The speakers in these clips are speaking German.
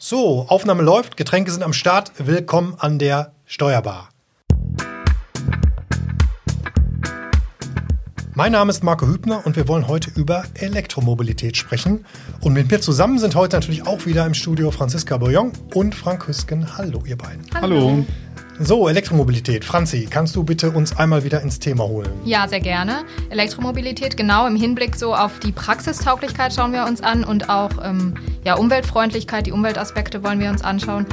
So, Aufnahme läuft, Getränke sind am Start. Willkommen an der Steuerbar. Mein Name ist Marco Hübner und wir wollen heute über Elektromobilität sprechen. Und mit mir zusammen sind heute natürlich auch wieder im Studio Franziska Bojong und Frank Hüsken. Hallo, ihr beiden. Hallo. So, Elektromobilität. Franzi, kannst du bitte uns einmal wieder ins Thema holen? Ja, sehr gerne. Elektromobilität, genau, im Hinblick so auf die Praxistauglichkeit schauen wir uns an und auch Umweltfreundlichkeit, die Umweltaspekte wollen wir uns anschauen.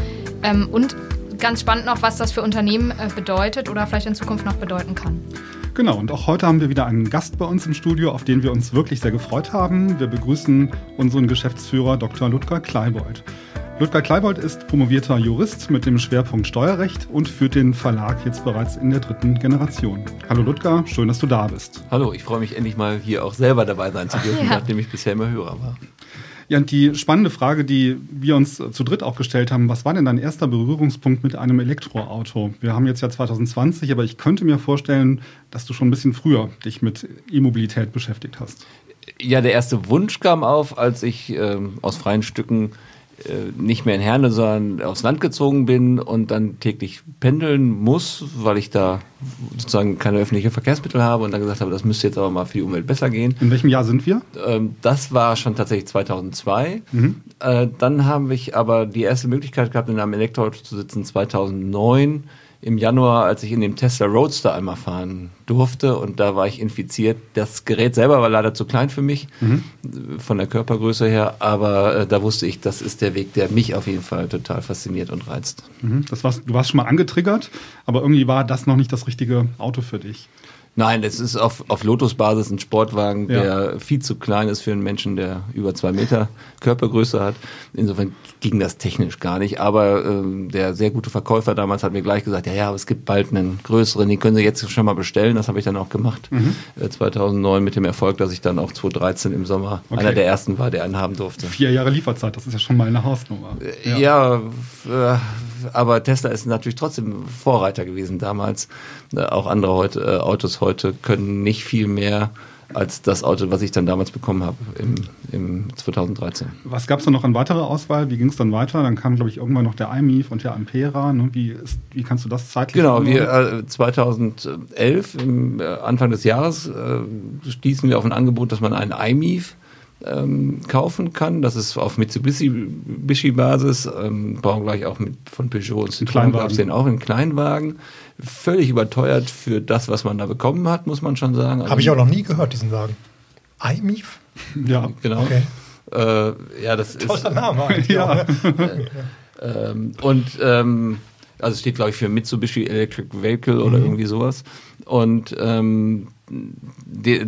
Und ganz spannend noch, was das für Unternehmen bedeutet oder vielleicht in Zukunft noch bedeuten kann. Genau, und auch heute haben wir wieder einen Gast bei uns im Studio, auf den wir uns wirklich sehr gefreut haben. Wir begrüßen unseren Geschäftsführer Dr. Ludger Kleibold. Ludger Kleibold ist promovierter Jurist mit dem Schwerpunkt Steuerrecht und führt den Verlag jetzt bereits in der 3. Generation. Hallo Ludger, schön, dass du da bist. Hallo, ich freue mich endlich mal hier auch selber dabei sein zu dürfen, nachdem ich bisher immer Hörer war. Ja, und die spannende Frage, die wir uns zu dritt auch gestellt haben, was war denn dein erster Berührungspunkt mit einem Elektroauto? Wir haben jetzt ja 2020, aber ich könnte mir vorstellen, dass du schon ein bisschen früher dich mit E-Mobilität beschäftigt hast. Ja, der erste Wunsch kam auf, als ich aus freien Stücken nicht mehr in Herne, sondern aufs Land gezogen bin und dann täglich pendeln muss, weil ich da sozusagen keine öffentlichen Verkehrsmittel habe und dann gesagt habe, das müsste jetzt aber mal für die Umwelt besser gehen. In welchem Jahr sind wir? Das war schon tatsächlich 2002. Mhm. Dann habe ich aber die erste Möglichkeit gehabt, in einem Elektroauto zu sitzen 2009 im Januar, als ich in dem Tesla Roadster einmal fahren durfte und da war ich infiziert. Das Gerät selber war leider zu klein für mich, von der Körpergröße her, aber da wusste ich, das ist der Weg, der mich auf jeden Fall total fasziniert und reizt. Mhm. Du warst schon mal angetriggert, aber irgendwie war das noch nicht das richtige Auto für dich. Nein, das ist auf Lotus-Basis ein Sportwagen, der viel zu klein ist für einen Menschen, der über 2 Meter Körpergröße hat. Insofern ging das technisch gar nicht. Aber der sehr gute Verkäufer damals hat mir gleich gesagt, ja, aber es gibt bald einen größeren, den können Sie jetzt schon mal bestellen. Das habe ich dann auch gemacht, 2009 mit dem Erfolg, dass ich dann auch 2013 im Sommer einer der ersten war, der einen haben durfte. 4 Jahre Lieferzeit, das ist ja schon mal eine Hausnummer. Aber Tesla ist natürlich trotzdem Vorreiter gewesen damals. Auch andere Autos heute können nicht viel mehr als das Auto, was ich dann damals bekommen habe im 2013. Was gab es dann noch an weiterer Auswahl? Wie ging es dann weiter? Dann kam, glaube ich, irgendwann noch der i-Miev und der Ampera. Ne? Wie kannst du das zeitlich? Genau, 2011, Anfang des Jahres, stießen wir auf ein Angebot, dass man einen i-Miev kaufen kann. Das ist auf Mitsubishi-Basis. Brauchen gleich auch von Peugeot und Citroën gab es den auch in Kleinwagen. Völlig überteuert für das, was man da bekommen hat, muss man schon sagen. Also, habe ich auch noch nie gehört, diesen Wagen. i-Miev? Ja, genau. Okay. Das ist toller Name eigentlich. Ja. Also steht, glaube ich, für Mitsubishi Electric Vehicle oder irgendwie sowas. Und der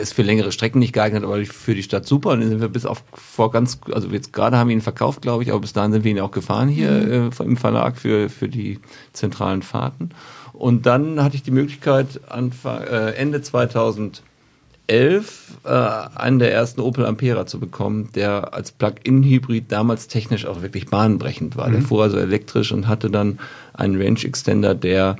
ist für längere Strecken nicht geeignet, aber für die Stadt super. Und dann sind wir jetzt gerade haben wir ihn verkauft, glaube ich, aber bis dahin sind wir ihn auch gefahren hier im Verlag für die zentralen Fahrten. Und dann hatte ich die Möglichkeit, Ende 2011 einen der ersten Opel Ampera zu bekommen, der als Plug-in-Hybrid damals technisch auch wirklich bahnbrechend war. Der fuhr also elektrisch und hatte dann einen Range-Extender, der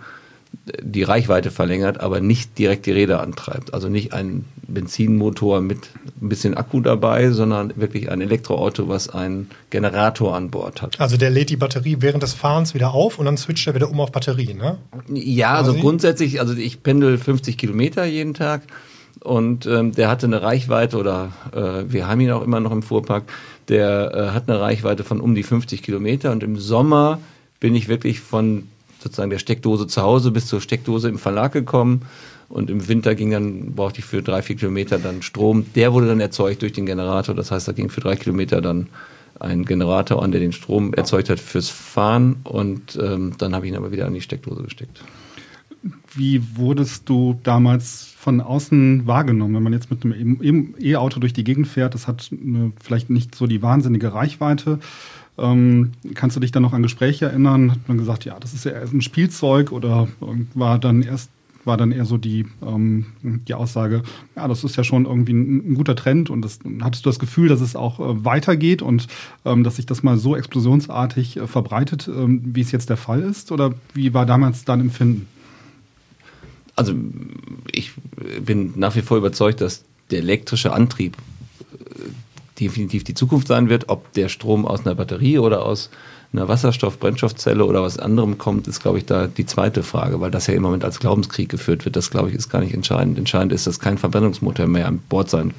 die Reichweite verlängert, aber nicht direkt die Räder antreibt. Also nicht ein Benzinmotor mit ein bisschen Akku dabei, sondern wirklich ein Elektroauto, was einen Generator an Bord hat. Also der lädt die Batterie während des Fahrens wieder auf und dann switcht er wieder um auf Batterie, ne? Ja, also grundsätzlich, also ich pendel 50 Kilometer jeden Tag und der hatte eine Reichweite wir haben ihn auch immer noch im Fuhrpark, der hat eine Reichweite von um die 50 Kilometer und im Sommer bin ich wirklich von sozusagen der Steckdose zu Hause bis zur Steckdose im Verlag gekommen und im Winter brauchte ich für 3-4 Kilometer dann Strom. Der wurde dann erzeugt durch den Generator, das heißt, da ging für 3 Kilometer dann ein Generator an, der den Strom erzeugt hat fürs Fahren und dann habe ich ihn aber wieder an die Steckdose gesteckt. Wie wurdest du damals von außen wahrgenommen? Wenn man jetzt mit einem E-Auto durch die Gegend fährt, das hat vielleicht nicht so die wahnsinnige Reichweite. Kannst du dich dann noch an Gespräche erinnern? Hat man gesagt, ja, das ist ja ein Spielzeug oder war dann eher so die Aussage, ja, das ist ja schon irgendwie ein guter Trend und hattest du das Gefühl, dass es auch weitergeht und dass sich das mal so explosionsartig verbreitet, wie es jetzt der Fall ist? Oder wie war damals dein Empfinden? Also ich bin nach wie vor überzeugt, dass der elektrische Antrieb definitiv die Zukunft sein wird. Ob der Strom aus einer Batterie oder aus einer Wasserstoff-Brennstoffzelle oder was anderem kommt, ist, glaube ich, da die zweite Frage, weil das ja im Moment als Glaubenskrieg geführt wird. Das, glaube ich, ist gar nicht entscheidend. Entscheidend ist, dass kein Verbrennungsmotor mehr an Bord sein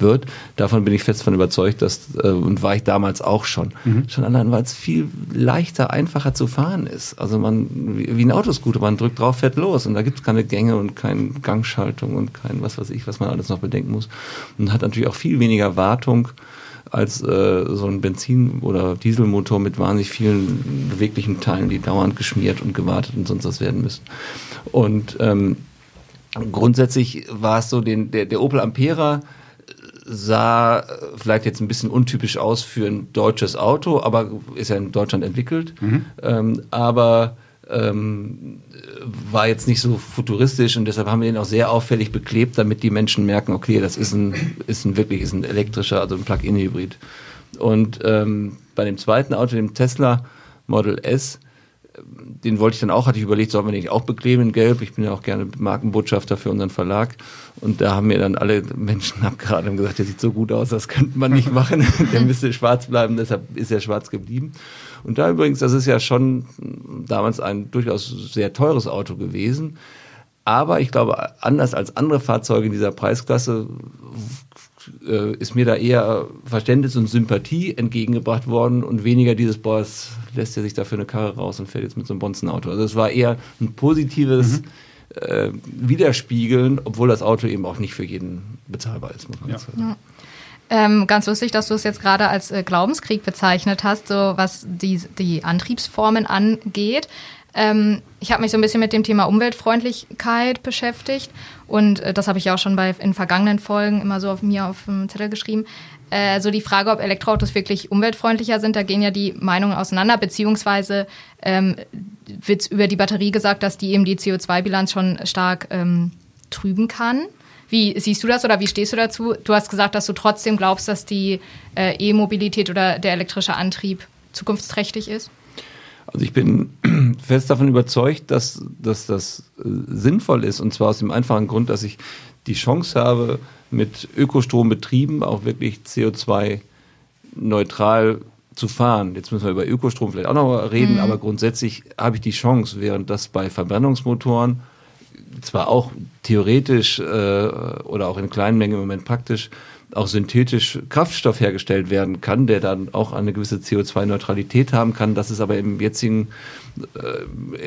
wird. Davon bin ich fest von überzeugt, dass, und war ich damals auch schon. Schon allein, weil es viel leichter, einfacher zu fahren ist. Also man, wie ein Autoscooter, man drückt drauf, fährt los und da gibt es keine Gänge und keine Gangschaltung und kein was weiß ich, was man alles noch bedenken muss. Und hat natürlich auch viel weniger Wartung als so ein Benzin- oder Dieselmotor mit wahnsinnig vielen beweglichen Teilen, die dauernd geschmiert und gewartet und sonst was werden müssen. Und grundsätzlich war es so, der Opel Ampera sah vielleicht jetzt ein bisschen untypisch aus für ein deutsches Auto, aber ist ja in Deutschland entwickelt. War jetzt nicht so futuristisch und deshalb haben wir ihn auch sehr auffällig beklebt, damit die Menschen merken, okay, das ist ein elektrischer, also ein Plug-in-Hybrid. Und bei dem zweiten Auto, dem Tesla Model S, den wollte ich dann auch, hatte ich überlegt, sollen wir den nicht auch bekleben in Gelb? Ich bin ja auch gerne Markenbotschafter für unseren Verlag. Und da haben mir dann alle Menschen abgeraten und gesagt, der sieht so gut aus, das könnte man nicht machen. Der müsste schwarz bleiben, deshalb ist er schwarz geblieben. Und da übrigens, das ist ja schon damals ein durchaus sehr teures Auto gewesen. Aber ich glaube, anders als andere Fahrzeuge in dieser Preisklasse ist mir da eher Verständnis und Sympathie entgegengebracht worden und weniger dieses, boah, jetzt lässt er sich dafür eine Karre raus und fährt jetzt mit so einem Bonzenauto. Also es war eher ein positives Widerspiegeln, obwohl das Auto eben auch nicht für jeden bezahlbar ist, muss man sagen. Ja. Ganz lustig, dass du es jetzt gerade als Glaubenskrieg bezeichnet hast, so was die Antriebsformen angeht. Ich habe mich so ein bisschen mit dem Thema Umweltfreundlichkeit beschäftigt und das habe ich ja auch schon in vergangenen Folgen immer so auf dem Zettel geschrieben. So die Frage, ob Elektroautos wirklich umweltfreundlicher sind, da gehen ja die Meinungen auseinander, beziehungsweise wird über die Batterie gesagt, dass die eben die CO2-Bilanz schon stark trüben kann. Wie siehst du das oder wie stehst du dazu? Du hast gesagt, dass du trotzdem glaubst, dass die E-Mobilität oder der elektrische Antrieb zukunftsträchtig ist. Also ich bin fest davon überzeugt, dass das sinnvoll ist, und zwar aus dem einfachen Grund, dass ich die Chance habe, mit Ökostrombetrieben auch wirklich CO2-neutral zu fahren. Jetzt müssen wir über Ökostrom vielleicht auch noch reden, aber grundsätzlich habe ich die Chance, während das bei Verbrennungsmotoren zwar auch theoretisch oder auch in kleinen Mengen im Moment praktisch auch synthetisch Kraftstoff hergestellt werden kann, der dann auch eine gewisse CO2-Neutralität haben kann. Das ist aber im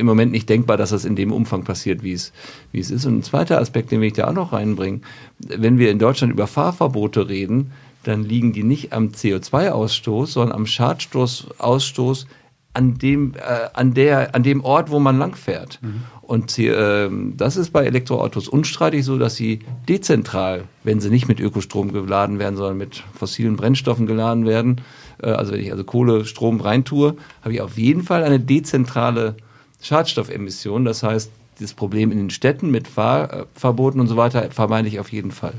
Moment nicht denkbar, dass das in dem Umfang passiert, wie es ist. Und ein zweiter Aspekt, den will ich da auch noch reinbringen: Wenn wir in Deutschland über Fahrverbote reden, dann liegen die nicht am CO2-Ausstoß, sondern am Schadstoffausstoß an dem Ort, wo man langfährt. Und das ist bei Elektroautos unstreitig so, dass sie dezentral, wenn sie nicht mit Ökostrom geladen werden, sondern mit fossilen Brennstoffen geladen werden, also wenn ich Kohlestrom reintue, habe ich auf jeden Fall eine dezentrale Schadstoffemission. Das heißt, das Problem in den Städten mit Fahrverboten und so weiter vermeide ich auf jeden Fall.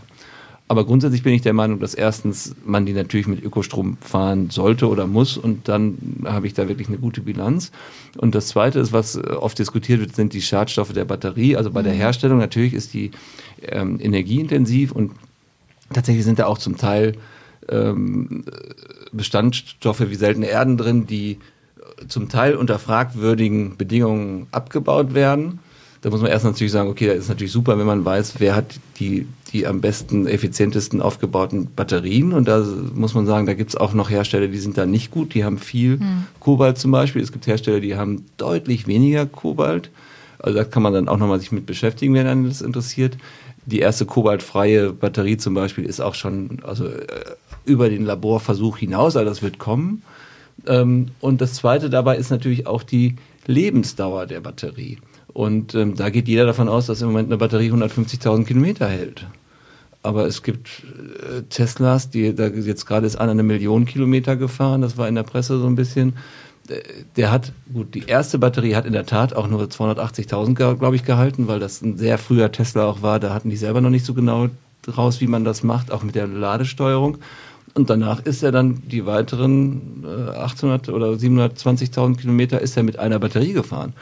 Aber grundsätzlich bin ich der Meinung, dass erstens man die natürlich mit Ökostrom fahren sollte oder muss, und dann habe ich da wirklich eine gute Bilanz. Und das Zweite ist, was oft diskutiert wird, sind die Schadstoffe der Batterie. Also bei der Herstellung natürlich ist die energieintensiv, und tatsächlich sind da auch zum Teil Bestandstoffe wie seltene Erden drin, die zum Teil unter fragwürdigen Bedingungen abgebaut werden. Da muss man erst natürlich sagen, okay, das ist natürlich super, wenn man weiß, wer hat die am besten, effizientesten aufgebauten Batterien. Und da muss man sagen, da gibt es auch noch Hersteller, die sind da nicht gut. Die haben viel Kobalt zum Beispiel. Es gibt Hersteller, die haben deutlich weniger Kobalt. Also da kann man dann auch nochmal sich mit beschäftigen, wenn einen das interessiert. Die erste kobaltfreie Batterie zum Beispiel ist auch schon über den Laborversuch hinaus, also das wird kommen. Und das Zweite dabei ist natürlich auch die Lebensdauer der Batterie. Und da geht jeder davon aus, dass im Moment eine Batterie 150.000 Kilometer hält. Aber es gibt Teslas, die da jetzt gerade ist einer 1 Million Kilometer gefahren. Das war in der Presse so ein bisschen. Die erste Batterie hat in der Tat auch nur 280.000, glaube ich, gehalten, weil das ein sehr früher Tesla auch war. Da hatten die selber noch nicht so genau raus, wie man das macht, auch mit der Ladesteuerung. Und danach ist dann die weiteren 800 oder 720.000 Kilometer ist mit einer Batterie gefahren.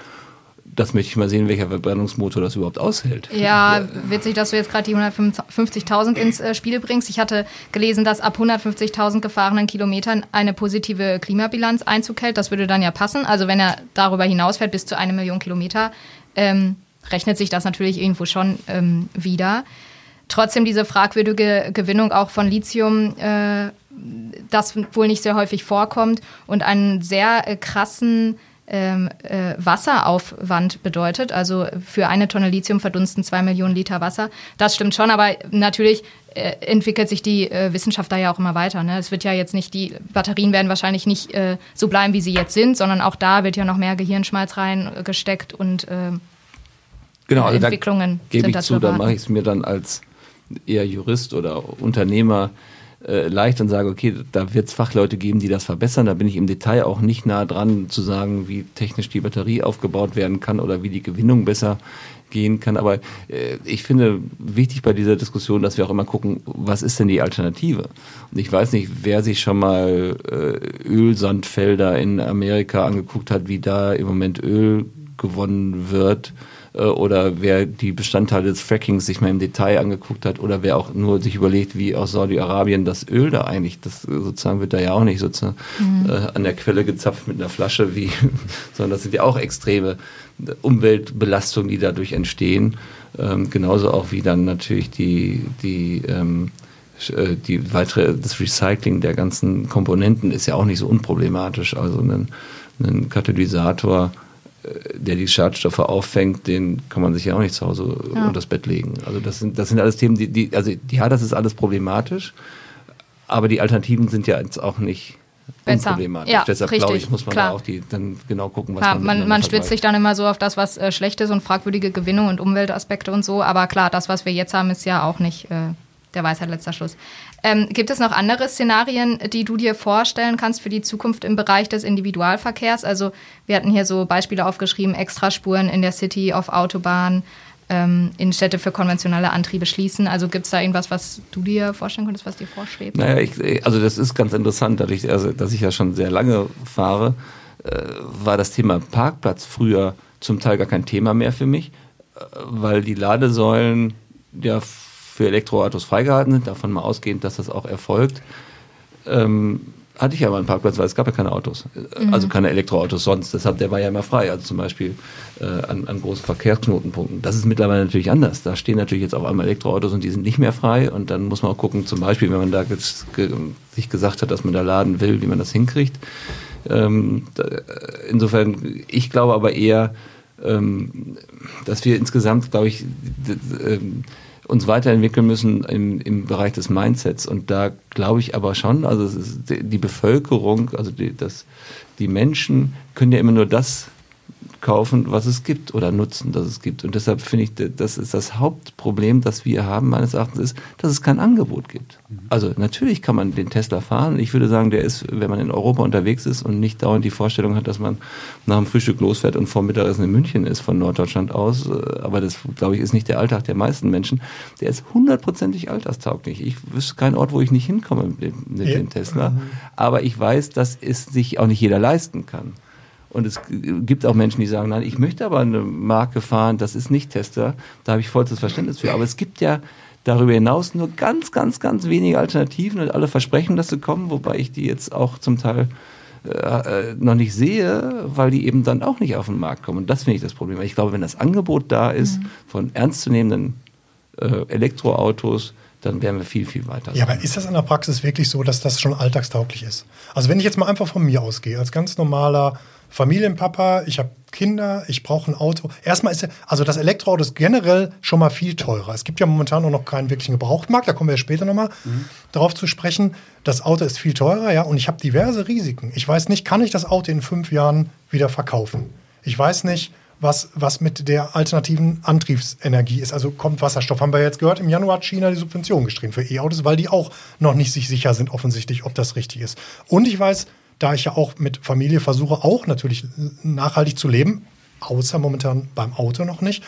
Das möchte ich mal sehen, welcher Verbrennungsmotor das überhaupt aushält. Ja, witzig, dass du jetzt gerade die 150.000 ins Spiel bringst. Ich hatte gelesen, dass ab 150.000 gefahrenen Kilometern eine positive Klimabilanz Einzug hält. Das würde dann ja passen. Also wenn er darüber hinausfährt, bis zu 1 Million Kilometer, rechnet sich das natürlich irgendwo schon wieder. Trotzdem diese fragwürdige Gewinnung auch von Lithium, das wohl nicht sehr häufig vorkommt und einen sehr krassen Wasseraufwand bedeutet. Also für 1 Tonne Lithium verdunsten 2 Millionen Liter Wasser. Das stimmt schon, aber natürlich entwickelt sich die Wissenschaft da ja auch immer weiter. Ne? Es wird ja jetzt nicht, die Batterien werden wahrscheinlich nicht so bleiben, wie sie jetzt sind, sondern auch da wird ja noch mehr Gehirnschmalz reingesteckt und genau, also Entwicklungen da sind das zu. Da mache ich es mir dann als eher Jurist oder Unternehmer leicht und sage, okay, da wird es Fachleute geben, die das verbessern. Da bin ich im Detail auch nicht nah dran zu sagen, wie technisch die Batterie aufgebaut werden kann oder wie die Gewinnung besser gehen kann. Aber ich finde wichtig bei dieser Diskussion, dass wir auch immer gucken, was ist denn die Alternative? Und ich weiß nicht, wer sich schon mal Ölsandfelder in Amerika angeguckt hat, wie da im Moment Öl gewonnen wird, oder wer die Bestandteile des Frackings sich mal im Detail angeguckt hat oder wer auch nur sich überlegt, wie aus Saudi-Arabien das Öl da eigentlich, das sozusagen wird da ja auch nicht sozusagen an der Quelle gezapft mit einer Flasche, wie, sondern das sind ja auch extreme Umweltbelastungen, die dadurch entstehen. Genauso auch wie dann natürlich die weitere, das Recycling der ganzen Komponenten ist ja auch nicht so unproblematisch. Also ein Katalysator, der die Schadstoffe auffängt, den kann man sich ja auch nicht zu Hause unter das Bett legen. Also das sind alles Themen, die das ist alles problematisch, aber die Alternativen sind ja jetzt auch nicht unproblematisch. Ja, deshalb richtig, glaube ich, muss man da auch dann genau gucken, was man stützt sich dann immer so auf das, was schlecht ist und fragwürdige Gewinnung und Umweltaspekte und so, aber klar, das, was wir jetzt haben, ist ja auch nicht der Weisheit letzter Schluss. Gibt es noch andere Szenarien, die du dir vorstellen kannst für die Zukunft im Bereich des Individualverkehrs? Also wir hatten hier so Beispiele aufgeschrieben, Extraspuren in der City, auf Autobahnen, in Städte für konventionelle Antriebe schließen. Also gibt es da irgendwas, was du dir vorstellen könntest, was dir vorschwebt? Naja, also das ist ganz interessant, dadurch, also, dass ich ja schon sehr lange fahre, war das Thema Parkplatz früher zum Teil gar kein Thema mehr für mich, weil die Ladesäulen ja für Elektroautos freigehalten sind, davon mal ausgehend, dass das auch erfolgt, hatte ich ja mal einen Parkplatz, weil es gab ja keine Autos, also keine Elektroautos sonst, deshalb, der war ja immer frei, also zum Beispiel an großen Verkehrsknotenpunkten. Das ist mittlerweile natürlich anders, da stehen natürlich jetzt auf einmal Elektroautos und die sind nicht mehr frei und dann muss man auch gucken, zum Beispiel, wenn man da jetzt sich gesagt hat, dass man da laden will, wie man das hinkriegt. Insofern, ich glaube aber eher, dass wir insgesamt, glaube ich, uns weiterentwickeln müssen im Bereich des Mindsets. Und da glaube ich aber schon, also es ist die Bevölkerung, also die Menschen können ja immer nur das kaufen, was es gibt oder nutzen, das es gibt. Und deshalb finde ich, das ist das Hauptproblem, das wir haben, meines Erachtens, ist, dass es kein Angebot gibt. Also natürlich kann man den Tesla fahren. Ich würde sagen, der ist, wenn man in Europa unterwegs ist und nicht dauernd die Vorstellung hat, dass man nach dem Frühstück losfährt und vor Mittagessen in München ist, von Norddeutschland aus, aber das, glaube ich, ist nicht der Alltag der meisten Menschen, der ist 100%ig alltagstauglich. Ich wüsste keinen Ort, wo ich nicht hinkomme mit dem Tesla. Aber ich weiß, dass es sich auch nicht jeder leisten kann. Und es gibt auch Menschen, die sagen, nein, ich möchte aber eine Marke fahren, das ist nicht Tesla. Da habe ich vollstes Verständnis für. Aber es gibt ja darüber hinaus nur ganz, ganz, ganz wenige Alternativen und alle versprechen, dass sie kommen, wobei ich die jetzt auch zum Teil noch nicht sehe, weil die eben dann auch nicht auf den Markt kommen. Und das finde ich das Problem. Weil ich glaube, wenn das Angebot da ist von ernstzunehmenden Elektroautos, dann wären wir viel, viel weiter. Ja, aber ist das in der Praxis wirklich so, dass das schon alltagstauglich ist? Also wenn ich jetzt mal einfach von mir ausgehe, als ganz normaler Familienpapa, ich habe Kinder, ich brauche ein Auto. Erstmal ist also das Elektroauto ist generell schon mal viel teurer. Es gibt ja momentan auch noch keinen wirklichen Gebrauchtmarkt, da kommen wir ja später nochmal darauf zu sprechen. Das Auto ist viel teurer, ja, und ich habe diverse Risiken. Ich weiß nicht, kann ich das Auto in 5 Jahren wieder verkaufen? Ich weiß nicht, was mit der alternativen Antriebsenergie ist. Also kommt Wasserstoff, haben wir jetzt gehört, im Januar hat China die Subvention gestrichen für E-Autos, weil die auch noch nicht sich sicher sind offensichtlich, ob das richtig ist. Und ich weiß, da ich ja auch mit Familie versuche, auch natürlich nachhaltig zu leben, außer momentan beim Auto noch nicht.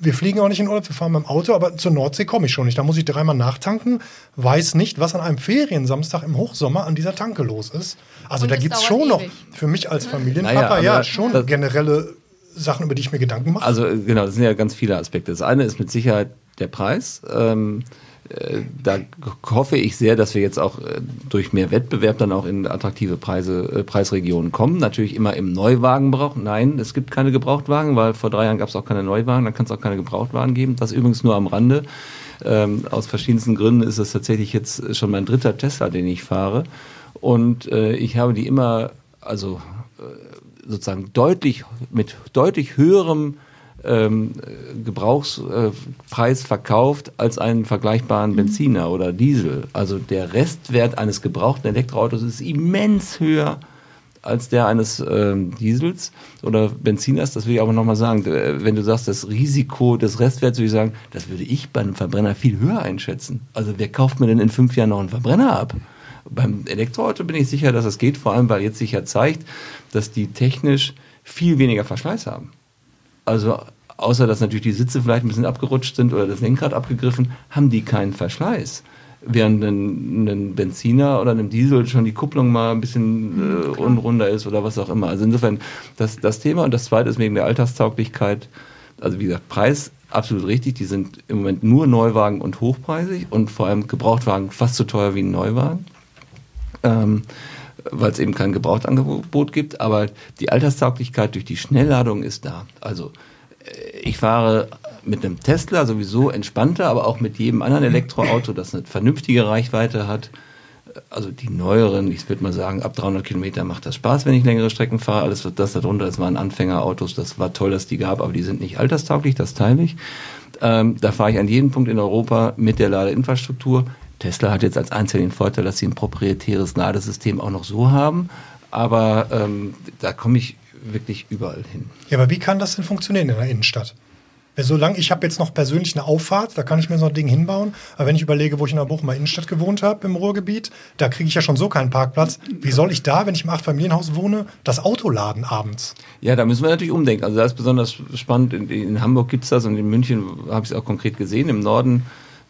Wir fliegen auch nicht in Urlaub, wir fahren beim Auto, aber zur Nordsee komme ich schon nicht. Da muss ich 3-mal nachtanken, weiß nicht, was an einem Feriensamstag im Hochsommer an dieser Tanke los ist. Also und da gibt es schon ewig noch, für mich als Familienpapa, schon generelle Sachen, über die ich mir Gedanken mache? Also genau, das sind ja ganz viele Aspekte. Das eine ist mit Sicherheit der Preis. Da hoffe ich sehr, dass wir jetzt auch durch mehr Wettbewerb dann auch in attraktive Preisregionen kommen. Natürlich immer im Neuwagenbrauch. Nein, es gibt keine Gebrauchtwagen, weil vor 3 Jahren gab es auch keine Neuwagen, dann kann es auch keine Gebrauchtwagen geben. Das übrigens nur am Rande. Aus verschiedensten Gründen ist das tatsächlich jetzt schon mein 3. Tesla, den ich fahre. Und ich habe die immer, also sozusagen mit deutlich höherem Gebrauchspreis verkauft als einen vergleichbaren Benziner oder Diesel. Also der Restwert eines gebrauchten Elektroautos ist immens höher als der eines Diesels oder Benziners. Das will ich aber nochmal sagen. Wenn du sagst, das Risiko des Restwerts, würde ich sagen, das würde ich beim Verbrenner viel höher einschätzen. Also wer kauft mir denn in 5 Jahren noch einen Verbrenner ab? Beim Elektroauto bin ich sicher, dass das geht, vor allem, weil jetzt sich ja zeigt, dass die technisch viel weniger Verschleiß haben. Also außer, dass natürlich die Sitze vielleicht ein bisschen abgerutscht sind oder das Lenkrad abgegriffen, haben die keinen Verschleiß. Während ein Benziner oder einem Diesel schon die Kupplung mal ein bisschen unrunder ist oder was auch immer. Also insofern das Thema. Und das Zweite ist wegen der Alltagstauglichkeit, also wie gesagt, Preis absolut richtig. Die sind im Moment nur Neuwagen und hochpreisig und vor allem Gebrauchtwagen fast so teuer wie ein Neuwagen. Weil es eben kein Gebrauchtangebot gibt, aber die Alltagstauglichkeit durch die Schnellladung ist da. Also ich fahre mit einem Tesla sowieso entspannter, aber auch mit jedem anderen Elektroauto, das eine vernünftige Reichweite hat. Also die neueren, ich würde mal sagen, ab 300 Kilometer macht das Spaß, wenn ich längere Strecken fahre. Alles, das darunter, das waren Anfängerautos, das war toll, dass die gab, aber die sind nicht alterstauglich, das teile ich. Da fahre ich an jedem Punkt in Europa mit der Ladeinfrastruktur. Tesla hat jetzt als Einzel den Vorteil, dass sie ein proprietäres Ladesystem auch noch so haben, aber da komme ich wirklich überall hin. Ja, aber wie kann das denn funktionieren in der Innenstadt? Solange ich habe jetzt noch persönlich eine Auffahrt, da kann ich mir so ein Ding hinbauen, aber wenn ich überlege, wo ich in der Bochumer Innenstadt gewohnt habe, im Ruhrgebiet, da kriege ich ja schon so keinen Parkplatz. Wie soll ich da, wenn ich im 8-Familienhaus wohne, das Auto laden abends? Ja, da müssen wir natürlich umdenken. Also das ist besonders spannend, in Hamburg gibt es das und in München habe ich es auch konkret gesehen, im Norden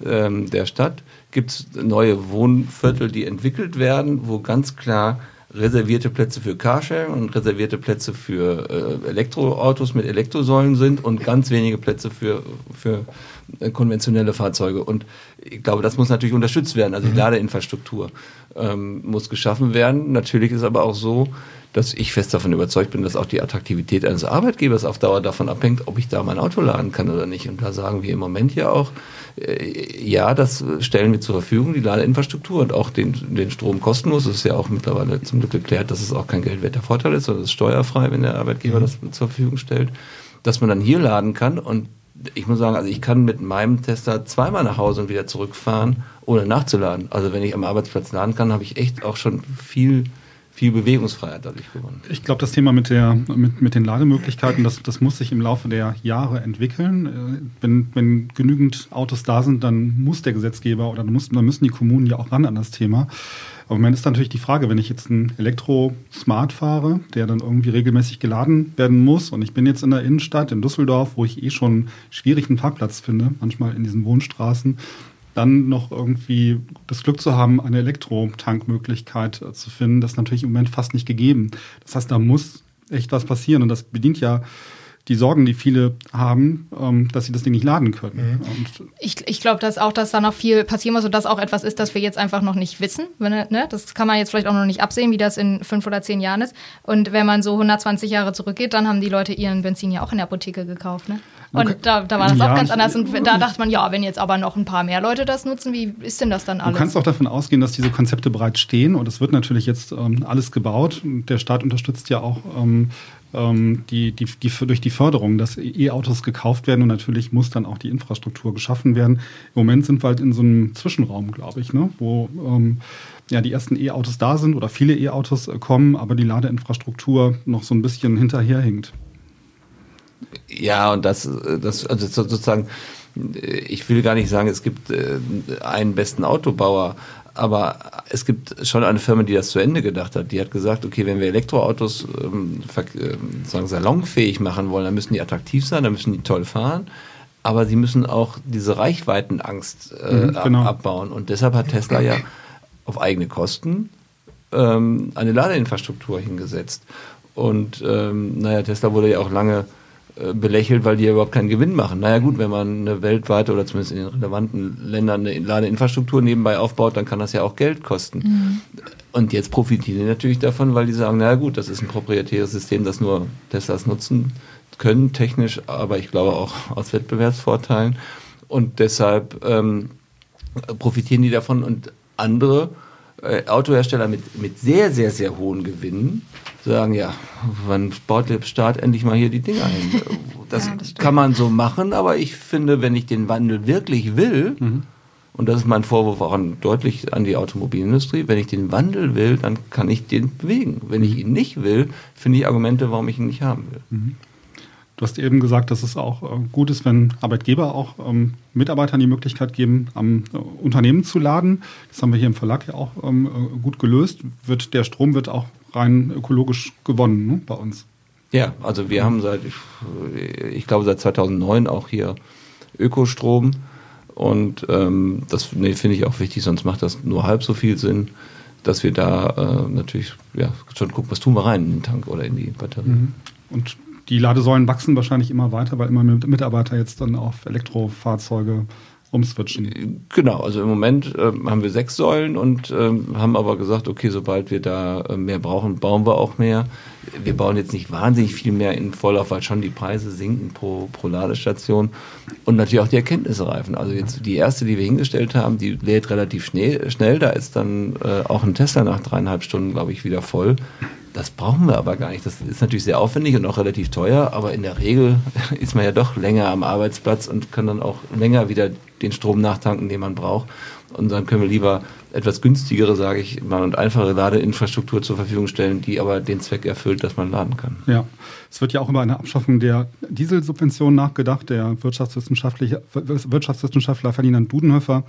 der Stadt gibt es neue Wohnviertel, die entwickelt werden, wo ganz klar reservierte Plätze für Carsharing und reservierte Plätze für Elektroautos mit Elektrosäulen sind und ganz wenige Plätze für konventionelle Fahrzeuge. Und ich glaube, das muss natürlich unterstützt werden. Also die Ladeinfrastruktur muss geschaffen werden. Natürlich ist aber auch so, dass ich fest davon überzeugt bin, dass auch die Attraktivität eines Arbeitgebers auf Dauer davon abhängt, ob ich da mein Auto laden kann oder nicht. Und da sagen wir im Moment ja auch, ja, das stellen wir zur Verfügung, die Ladeinfrastruktur und auch den Strom kostenlos. Es ist ja auch mittlerweile zum Glück geklärt, dass es auch kein geldwerter Vorteil ist, sondern es ist steuerfrei, wenn der Arbeitgeber das zur Verfügung stellt, dass man dann hier laden kann. Und ich muss sagen, also ich kann mit meinem Tesla zweimal nach Hause und wieder zurückfahren, ohne nachzuladen. Also wenn ich am Arbeitsplatz laden kann, habe ich echt auch schon viel Bewegungsfreiheit dadurch gewonnen. Ich glaube, das Thema mit den Lademöglichkeiten, das muss sich im Laufe der Jahre entwickeln. Wenn genügend Autos da sind, dann muss der Gesetzgeber oder dann müssen die Kommunen ja auch ran an das Thema. Aber im Moment ist natürlich die Frage, wenn ich jetzt einen Elektro-Smart fahre, der dann irgendwie regelmäßig geladen werden muss und ich bin jetzt in der Innenstadt, in Düsseldorf, wo ich eh schon schwierig einen Parkplatz finde, manchmal in diesen Wohnstraßen, dann noch irgendwie das Glück zu haben, eine Elektrotankmöglichkeit zu finden, das ist natürlich im Moment fast nicht gegeben. Das heißt, da muss echt was passieren und das bedient ja die Sorgen, die viele haben, dass sie das Ding nicht laden können. Und ich glaube, dass auch, dass da noch viel passieren muss und das auch etwas ist, das wir jetzt einfach noch nicht wissen. Ne? Das kann man jetzt vielleicht auch noch nicht absehen, wie das in 5 oder 10 Jahren ist. Und wenn man so 120 Jahre zurückgeht, dann haben die Leute ihren Benzin ja auch in der Apotheke gekauft. Ne? Und okay. Da war das auch ganz anders. Und da dachte man, ja, wenn jetzt aber noch ein paar mehr Leute das nutzen, wie ist denn das dann alles? Du kannst auch davon ausgehen, dass diese Konzepte bereits stehen. Und es wird natürlich jetzt alles gebaut. Der Staat unterstützt ja auch durch die Förderung, dass E-Autos gekauft werden und natürlich muss dann auch die Infrastruktur geschaffen werden. Im Moment sind wir halt in so einem Zwischenraum, glaube ich, ne? Wo die ersten E-Autos da sind oder viele E-Autos kommen, aber die Ladeinfrastruktur noch so ein bisschen hinterherhinkt. Ja, und das also sozusagen, ich will gar nicht sagen, es gibt einen besten Autobauer, aber es gibt schon eine Firma, die das zu Ende gedacht hat. Die hat gesagt, okay, wenn wir Elektroautos salonfähig machen wollen, dann müssen die attraktiv sein, dann müssen die toll fahren. Aber sie müssen auch diese Reichweitenangst abbauen. Und deshalb hat Tesla ja auf eigene Kosten eine Ladeinfrastruktur hingesetzt. Und Tesla wurde ja auch lange belächelt, weil die ja überhaupt keinen Gewinn machen. Naja gut, wenn man eine weltweite oder zumindest in den relevanten Ländern eine Ladeinfrastruktur nebenbei aufbaut, dann kann das ja auch Geld kosten. Mhm. Und jetzt profitieren die natürlich davon, weil die sagen, naja gut, das ist ein proprietäres System, das nur Teslas nutzen können, technisch, aber ich glaube auch aus Wettbewerbsvorteilen. Und deshalb profitieren die davon und andere Autohersteller mit sehr, sehr, sehr hohen Gewinnen sagen, ja, wann baut der Staat endlich mal hier die Dinger ein? Das, ja, das kann man so machen, aber ich finde, wenn ich den Wandel wirklich will, und das ist mein Vorwurf auch deutlich an die Automobilindustrie, wenn ich den Wandel will, dann kann ich den bewegen. Wenn ich ihn nicht will, finde ich Argumente, warum ich ihn nicht haben will. Mhm. Du hast eben gesagt, dass es auch gut ist, wenn Arbeitgeber auch Mitarbeitern die Möglichkeit geben, am Unternehmen zu laden. Das haben wir hier im Verlag ja auch gut gelöst. Der Strom wird auch rein ökologisch gewonnen, ne, bei uns. Ja, also wir haben seit 2009 auch hier Ökostrom. Und das finde ich auch wichtig, sonst macht das nur halb so viel Sinn, dass wir da natürlich schon gucken, was tun wir rein in den Tank oder in die Batterie. Mhm. Und die Ladesäulen wachsen wahrscheinlich immer weiter, weil immer mehr Mitarbeiter jetzt dann auf Elektrofahrzeuge umswitchen. Genau, also im Moment haben wir 6 Säulen und haben aber gesagt, okay, sobald wir da mehr brauchen, bauen wir auch mehr. Wir bauen jetzt nicht wahnsinnig viel mehr in Vorlauf, weil schon die Preise sinken pro Ladestation und natürlich auch die Erkenntnisse reifen. Also jetzt die erste, die wir hingestellt haben, die lädt relativ schnell. Da ist dann auch ein Tesla nach 3,5 Stunden, glaube ich, wieder voll. Das brauchen wir aber gar nicht. Das ist natürlich sehr aufwendig und auch relativ teuer, aber in der Regel ist man ja doch länger am Arbeitsplatz und kann dann auch länger wieder den Strom nachtanken, den man braucht. Und dann können wir lieber etwas günstigere, sage ich mal, und einfache Ladeinfrastruktur zur Verfügung stellen, die aber den Zweck erfüllt, dass man laden kann. Ja, es wird ja auch über eine Abschaffung der Dieselsubvention nachgedacht. Der Wirtschaftswissenschaftler Ferdinand Dudenhöffer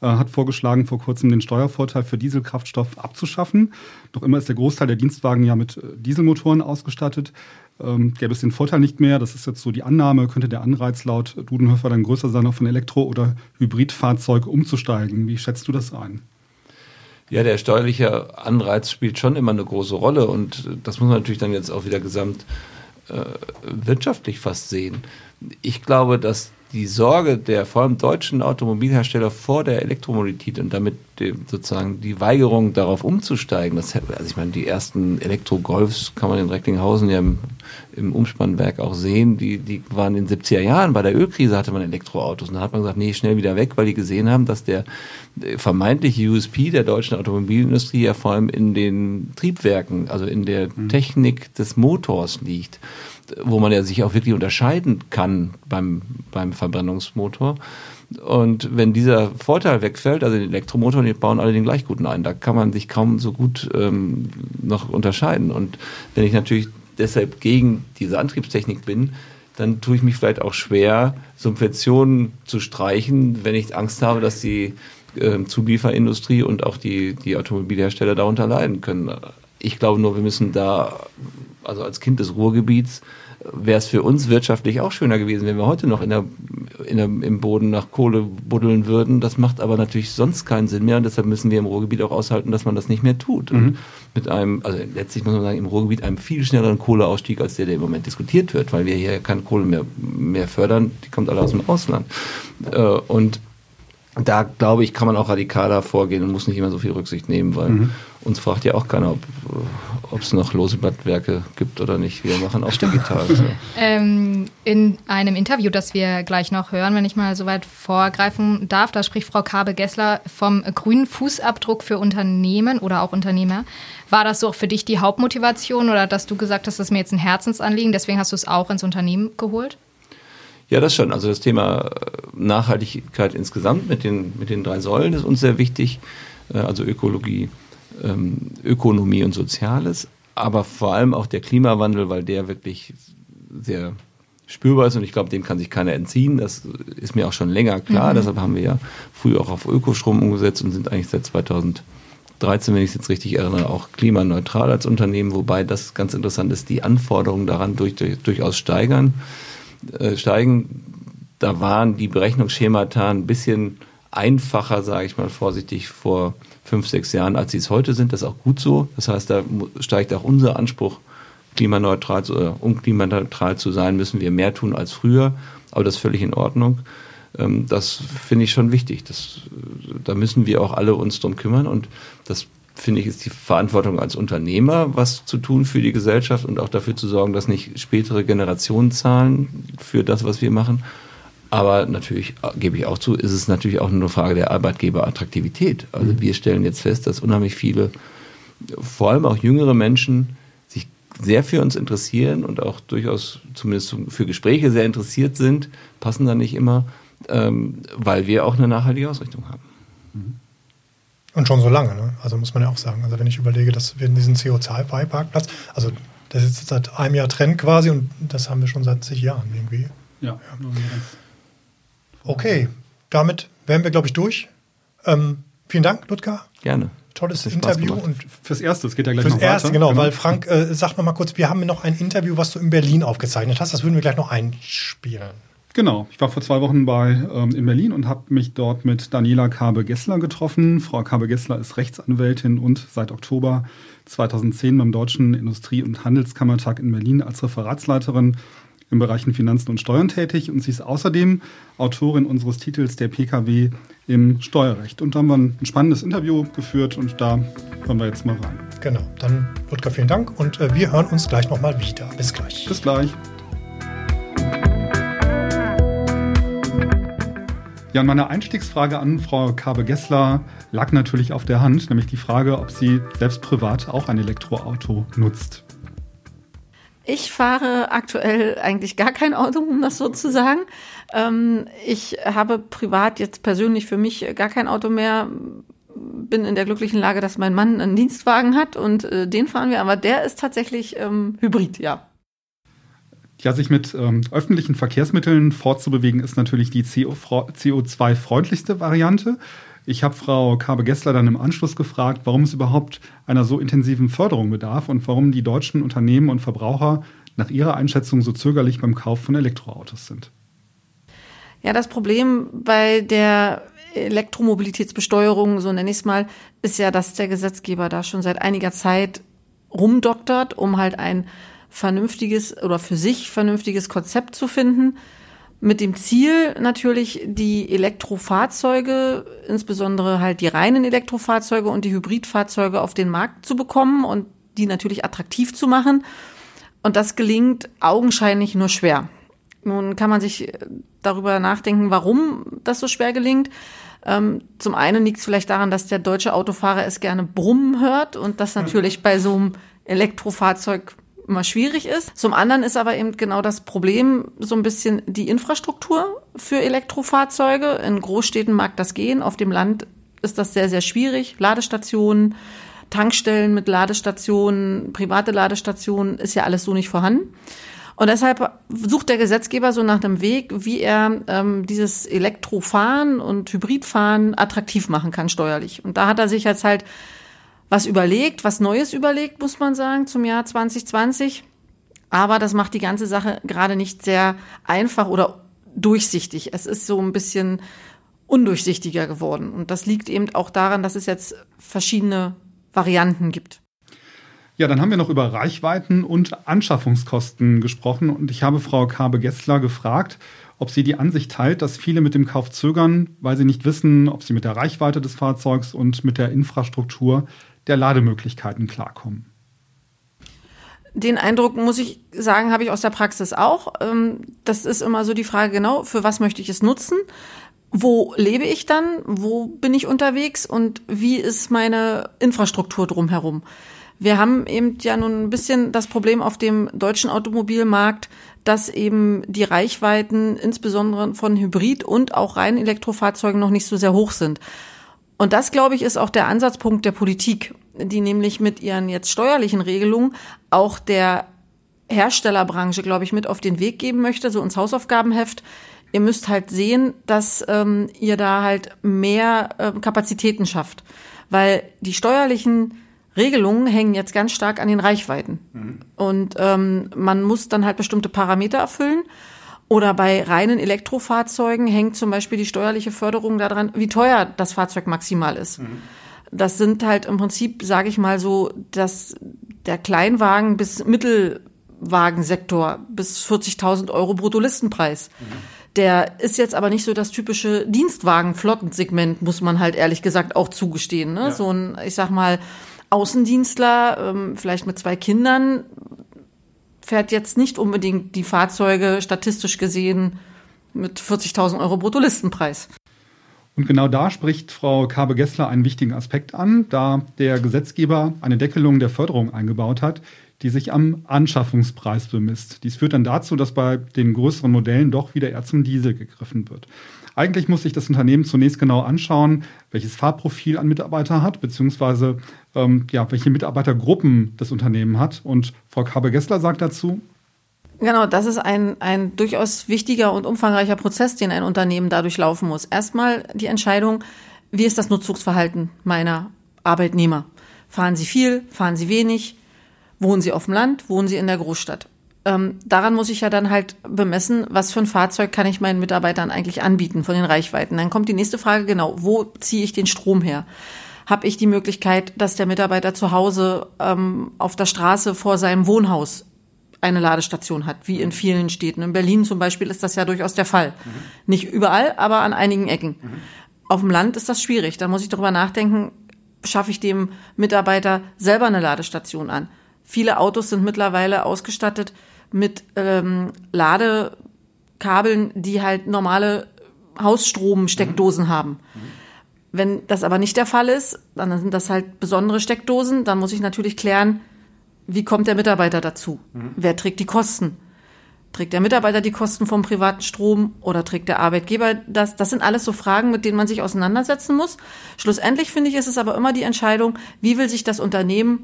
hat vorgeschlagen, vor kurzem den Steuervorteil für Dieselkraftstoff abzuschaffen. Noch immer ist der Großteil der Dienstwagen ja mit Dieselmotoren ausgestattet. Gäbe es den Vorteil nicht mehr, das ist jetzt so die Annahme, könnte der Anreiz laut Dudenhöffer dann größer sein, auf ein Elektro- oder Hybridfahrzeug umzusteigen. Wie schätzt du das ein? Ja, der steuerliche Anreiz spielt schon immer eine große Rolle und das muss man natürlich dann jetzt auch wieder gesamt wirtschaftlich fast sehen. Ich glaube, dass die Sorge der vor allem deutschen Automobilhersteller vor der Elektromobilität und damit sozusagen die Weigerung darauf umzusteigen, ich meine, die ersten Elektro-Golfs kann man in Recklinghausen ja im Umspannwerk auch sehen, die waren in den 70er Jahren, bei der Ölkrise hatte man Elektroautos und da hat man gesagt, nee, schnell wieder weg, weil die gesehen haben, dass der vermeintliche USP der deutschen Automobilindustrie ja vor allem in den Triebwerken, also in der Technik des Motors liegt, wo man ja sich auch wirklich unterscheiden kann beim Verbrennungsmotor. Und wenn dieser Vorteil wegfällt, also den Elektromotor, die bauen alle den gleich guten ein, da kann man sich kaum so gut noch unterscheiden. Und wenn ich natürlich deshalb gegen diese Antriebstechnik bin, dann tue ich mich vielleicht auch schwer, Subventionen zu streichen, wenn ich Angst habe, dass die Zulieferindustrie und auch die Automobilhersteller darunter leiden können. Ich glaube nur, wir müssen da, also als Kind des Ruhrgebiets, wäre es für uns wirtschaftlich auch schöner gewesen, wenn wir heute noch im Boden nach Kohle buddeln würden. Das macht aber natürlich sonst keinen Sinn mehr und deshalb müssen wir im Ruhrgebiet auch aushalten, dass man das nicht mehr tut. Mhm. Und mit letztlich muss man sagen, im Ruhrgebiet einem viel schnelleren Kohleausstieg, als der im Moment diskutiert wird, weil wir hier keine Kohle mehr fördern, die kommt alle aus dem Ausland. Und da, glaube ich, kann man auch radikaler vorgehen und muss nicht immer so viel Rücksicht nehmen, weil uns fragt ja auch keiner, ob es noch lose Blattwerke gibt oder nicht. Wir machen auch digital. Ja. In einem Interview, das wir gleich noch hören, wenn ich mal soweit vorgreifen darf, da spricht Frau Kaba-Gessler vom grünen Fußabdruck für Unternehmen oder auch Unternehmer. War das so auch für dich die Hauptmotivation oder dass du gesagt hast, das ist mir jetzt ein Herzensanliegen, deswegen hast du es auch ins Unternehmen geholt? Ja, das schon. Also das Thema Nachhaltigkeit insgesamt mit den 3 Säulen ist uns sehr wichtig. Also Ökologie, Ökonomie und Soziales. Aber vor allem auch der Klimawandel, weil der wirklich sehr spürbar ist. Und ich glaube, dem kann sich keiner entziehen. Das ist mir auch schon länger klar. Mhm. Deshalb haben wir ja früh auch auf Ökostrom umgesetzt und sind eigentlich seit 2013, wenn ich es jetzt richtig erinnere, auch klimaneutral als Unternehmen. Wobei das ganz interessant ist, die Anforderungen daran durchaus steigen. Da waren die Berechnungsschemata ein bisschen einfacher, sage ich mal vorsichtig, vor 5, 6 Jahren, als sie es heute sind. Das ist auch gut so. Das heißt, da steigt auch unser Anspruch klimaneutral zu sein, müssen wir mehr tun als früher. Aber das ist völlig in Ordnung. Das finde ich schon wichtig. Da müssen wir auch alle uns drum kümmern. Und das, finde ich, ist die Verantwortung als Unternehmer, was zu tun für die Gesellschaft und auch dafür zu sorgen, dass nicht spätere Generationen zahlen für das, was wir machen. Aber natürlich, gebe ich auch zu, ist es natürlich auch nur eine Frage der Arbeitgeberattraktivität. Also wir stellen jetzt fest, dass unheimlich viele, vor allem auch jüngere Menschen, sich sehr für uns interessieren und auch durchaus zumindest für Gespräche sehr interessiert sind, passen da nicht immer, weil wir auch eine nachhaltige Ausrichtung haben. Mhm. Und schon so lange, ne? Also muss man ja auch sagen. Also wenn ich überlege, dass wir in diesen CO2-Parkplatz, also das ist jetzt seit einem Jahr Trend quasi und das haben wir schon seit zig Jahren irgendwie. Ja. Okay, damit wären wir, glaube ich, durch. Vielen Dank, Ludger. Gerne. Tolles Interview. Und fürs Erste, es geht ja gleich noch weiter. Fürs Erste, genau, weil Frank, sag noch mal kurz, wir haben noch ein Interview, was du in Berlin aufgezeichnet hast. Das würden wir gleich noch einspielen. Genau, ich war vor 2 Wochen in Berlin und habe mich dort mit Daniela Kaba-Gessler getroffen. Frau Kaba-Gessler ist Rechtsanwältin und seit Oktober 2010 beim Deutschen Industrie- und Handelskammertag in Berlin als Referatsleiterin im Bereichen Finanzen und Steuern tätig. Und sie ist außerdem Autorin unseres Titels Der PKW im Steuerrecht. Und da haben wir ein spannendes Interview geführt und da hören wir jetzt mal rein. Genau, dann Ludger, vielen Dank und wir hören uns gleich nochmal wieder. Bis gleich. Bis gleich. Ja, und meine Einstiegsfrage an Frau Kaba-Gessler lag natürlich auf der Hand, nämlich die Frage, ob sie selbst privat auch ein Elektroauto nutzt. Ich fahre aktuell eigentlich gar kein Auto, um das so zu sagen. Ich habe privat jetzt persönlich für mich gar kein Auto mehr. Bin in der glücklichen Lage, dass mein Mann einen Dienstwagen hat und den fahren wir. Aber der ist tatsächlich Hybrid, ja. Ja, sich mit öffentlichen Verkehrsmitteln fortzubewegen, ist natürlich die CO2-freundlichste Variante. Ich habe Frau Kaba-Gessler dann im Anschluss gefragt, warum es überhaupt einer so intensiven Förderung bedarf und warum die deutschen Unternehmen und Verbraucher nach ihrer Einschätzung so zögerlich beim Kauf von Elektroautos sind. Ja, das Problem bei der Elektromobilitätsbesteuerung, so nenne ich es mal, ist ja, dass der Gesetzgeber da schon seit einiger Zeit rumdoktert, um halt ein vernünftiges oder für sich vernünftiges Konzept zu finden, mit dem Ziel natürlich, die Elektrofahrzeuge, insbesondere halt die reinen Elektrofahrzeuge und die Hybridfahrzeuge auf den Markt zu bekommen und die natürlich attraktiv zu machen. Und das gelingt augenscheinlich nur schwer. Nun kann man sich darüber nachdenken, warum das so schwer gelingt. Zum einen liegt es vielleicht daran, dass der deutsche Autofahrer es gerne brummen hört und das natürlich bei so einem Elektrofahrzeug immer schwierig ist. Zum anderen ist aber eben genau das Problem so ein bisschen die Infrastruktur für Elektrofahrzeuge. In Großstädten mag das gehen, auf dem Land ist das sehr, sehr schwierig. Ladestationen, Tankstellen mit Ladestationen, private Ladestationen, ist ja alles so nicht vorhanden. Und deshalb sucht der Gesetzgeber so nach einem Weg, wie er dieses Elektrofahren und Hybridfahren attraktiv machen kann steuerlich. Und da hat er sich jetzt halt was Neues überlegt, muss man sagen, zum Jahr 2020. Aber das macht die ganze Sache gerade nicht sehr einfach oder durchsichtig. Es ist so ein bisschen undurchsichtiger geworden. Und das liegt eben auch daran, dass es jetzt verschiedene Varianten gibt. Ja, dann haben wir noch über Reichweiten und Anschaffungskosten gesprochen. Und ich habe Frau Kaba-Gessler gefragt, ob sie die Ansicht teilt, dass viele mit dem Kauf zögern, weil sie nicht wissen, ob sie mit der Reichweite des Fahrzeugs und mit der Infrastruktur der Lademöglichkeiten klarkommen. Den Eindruck, muss ich sagen, habe ich aus der Praxis auch. Das ist immer so die Frage, genau, für was möchte ich es nutzen? Wo lebe ich dann? Wo bin ich unterwegs? Und wie ist meine Infrastruktur drumherum? Wir haben eben ja nun ein bisschen das Problem auf dem deutschen Automobilmarkt, dass eben die Reichweiten insbesondere von Hybrid- und auch reinen Elektrofahrzeugen noch nicht so sehr hoch sind. Und das, glaube ich, ist auch der Ansatzpunkt der Politik, die nämlich mit ihren jetzt steuerlichen Regelungen auch der Herstellerbranche, glaube ich, mit auf den Weg geben möchte, so ins Hausaufgabenheft. Ihr müsst halt sehen, dass ihr da halt mehr Kapazitäten schafft, weil die steuerlichen Regelungen hängen jetzt ganz stark an den Reichweiten. Mhm. Und man muss dann halt bestimmte Parameter erfüllen. Oder bei reinen Elektrofahrzeugen hängt zum Beispiel die steuerliche Förderung daran, wie teuer das Fahrzeug maximal ist. Mhm. Das sind halt im Prinzip, sage ich mal so, dass der Kleinwagen bis Mittelwagensektor bis 40.000 Euro Bruttolistenpreis. Mhm. Der ist jetzt aber nicht so das typische Dienstwagenflottensegment, muss man halt ehrlich gesagt auch zugestehen. Ne? Ja. So ein, ich sag mal, Außendienstler, vielleicht mit 2 Kindern, fährt jetzt nicht unbedingt die Fahrzeuge statistisch gesehen mit 40.000 Euro Bruttolistenpreis. Und genau da spricht Frau Kaba-Gessler einen wichtigen Aspekt an, da der Gesetzgeber eine Deckelung der Förderung eingebaut hat, die sich am Anschaffungspreis bemisst. Dies führt dann dazu, dass bei den größeren Modellen doch wieder eher zum Diesel gegriffen wird. Eigentlich muss sich das Unternehmen zunächst genau anschauen, welches Fahrprofil ein Mitarbeiter hat, beziehungsweise welche Mitarbeitergruppen das Unternehmen hat. Und Frau Kaba-Gessler sagt dazu: Genau, das ist ein durchaus wichtiger und umfangreicher Prozess, den ein Unternehmen dadurch laufen muss. Erstmal die Entscheidung, wie ist das Nutzungsverhalten meiner Arbeitnehmer? Fahren sie viel, fahren sie wenig, wohnen sie auf dem Land, wohnen sie in der Großstadt? Daran muss ich ja dann halt bemessen, was für ein Fahrzeug kann ich meinen Mitarbeitern eigentlich anbieten von den Reichweiten. Dann kommt die nächste Frage, genau, wo ziehe ich den Strom her? Habe ich die Möglichkeit, dass der Mitarbeiter zu Hause auf der Straße vor seinem Wohnhaus eine Ladestation hat, wie in vielen Städten. In Berlin zum Beispiel ist das ja durchaus der Fall. Mhm. Nicht überall, aber an einigen Ecken. Mhm. Auf dem Land ist das schwierig. Da muss ich darüber nachdenken, schaffe ich dem Mitarbeiter selber eine Ladestation an? Viele Autos sind mittlerweile ausgestattet mit Ladekabeln, die halt normale Hausstromsteckdosen haben. Mhm. Wenn das aber nicht der Fall ist, dann sind das halt besondere Steckdosen. Dann muss ich natürlich klären, wie kommt der Mitarbeiter dazu? Mhm. Wer trägt die Kosten? Trägt der Mitarbeiter die Kosten vom privaten Strom oder trägt der Arbeitgeber das? Das sind alles so Fragen, mit denen man sich auseinandersetzen muss. Schlussendlich, finde ich, ist es aber immer die Entscheidung, wie will sich das Unternehmen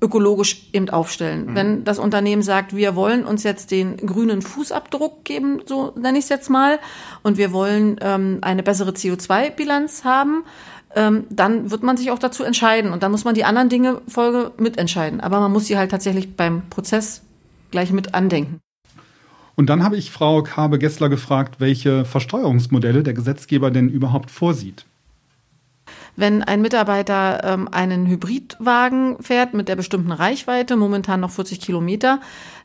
ökologisch eben aufstellen? Mhm. Wenn das Unternehmen sagt, wir wollen uns jetzt den grünen Fußabdruck geben, so nenne ich es jetzt mal, und wir wollen eine bessere CO2-Bilanz haben, dann wird man sich auch dazu entscheiden. Und dann muss man die anderen Dinge Folge mitentscheiden. Aber man muss sie halt tatsächlich beim Prozess gleich mit andenken. Und dann habe ich Frau Kaba-Gessler gefragt, welche Versteuerungsmodelle der Gesetzgeber denn überhaupt vorsieht. Wenn ein Mitarbeiter einen Hybridwagen fährt mit der bestimmten Reichweite, momentan noch 40 Kilometer,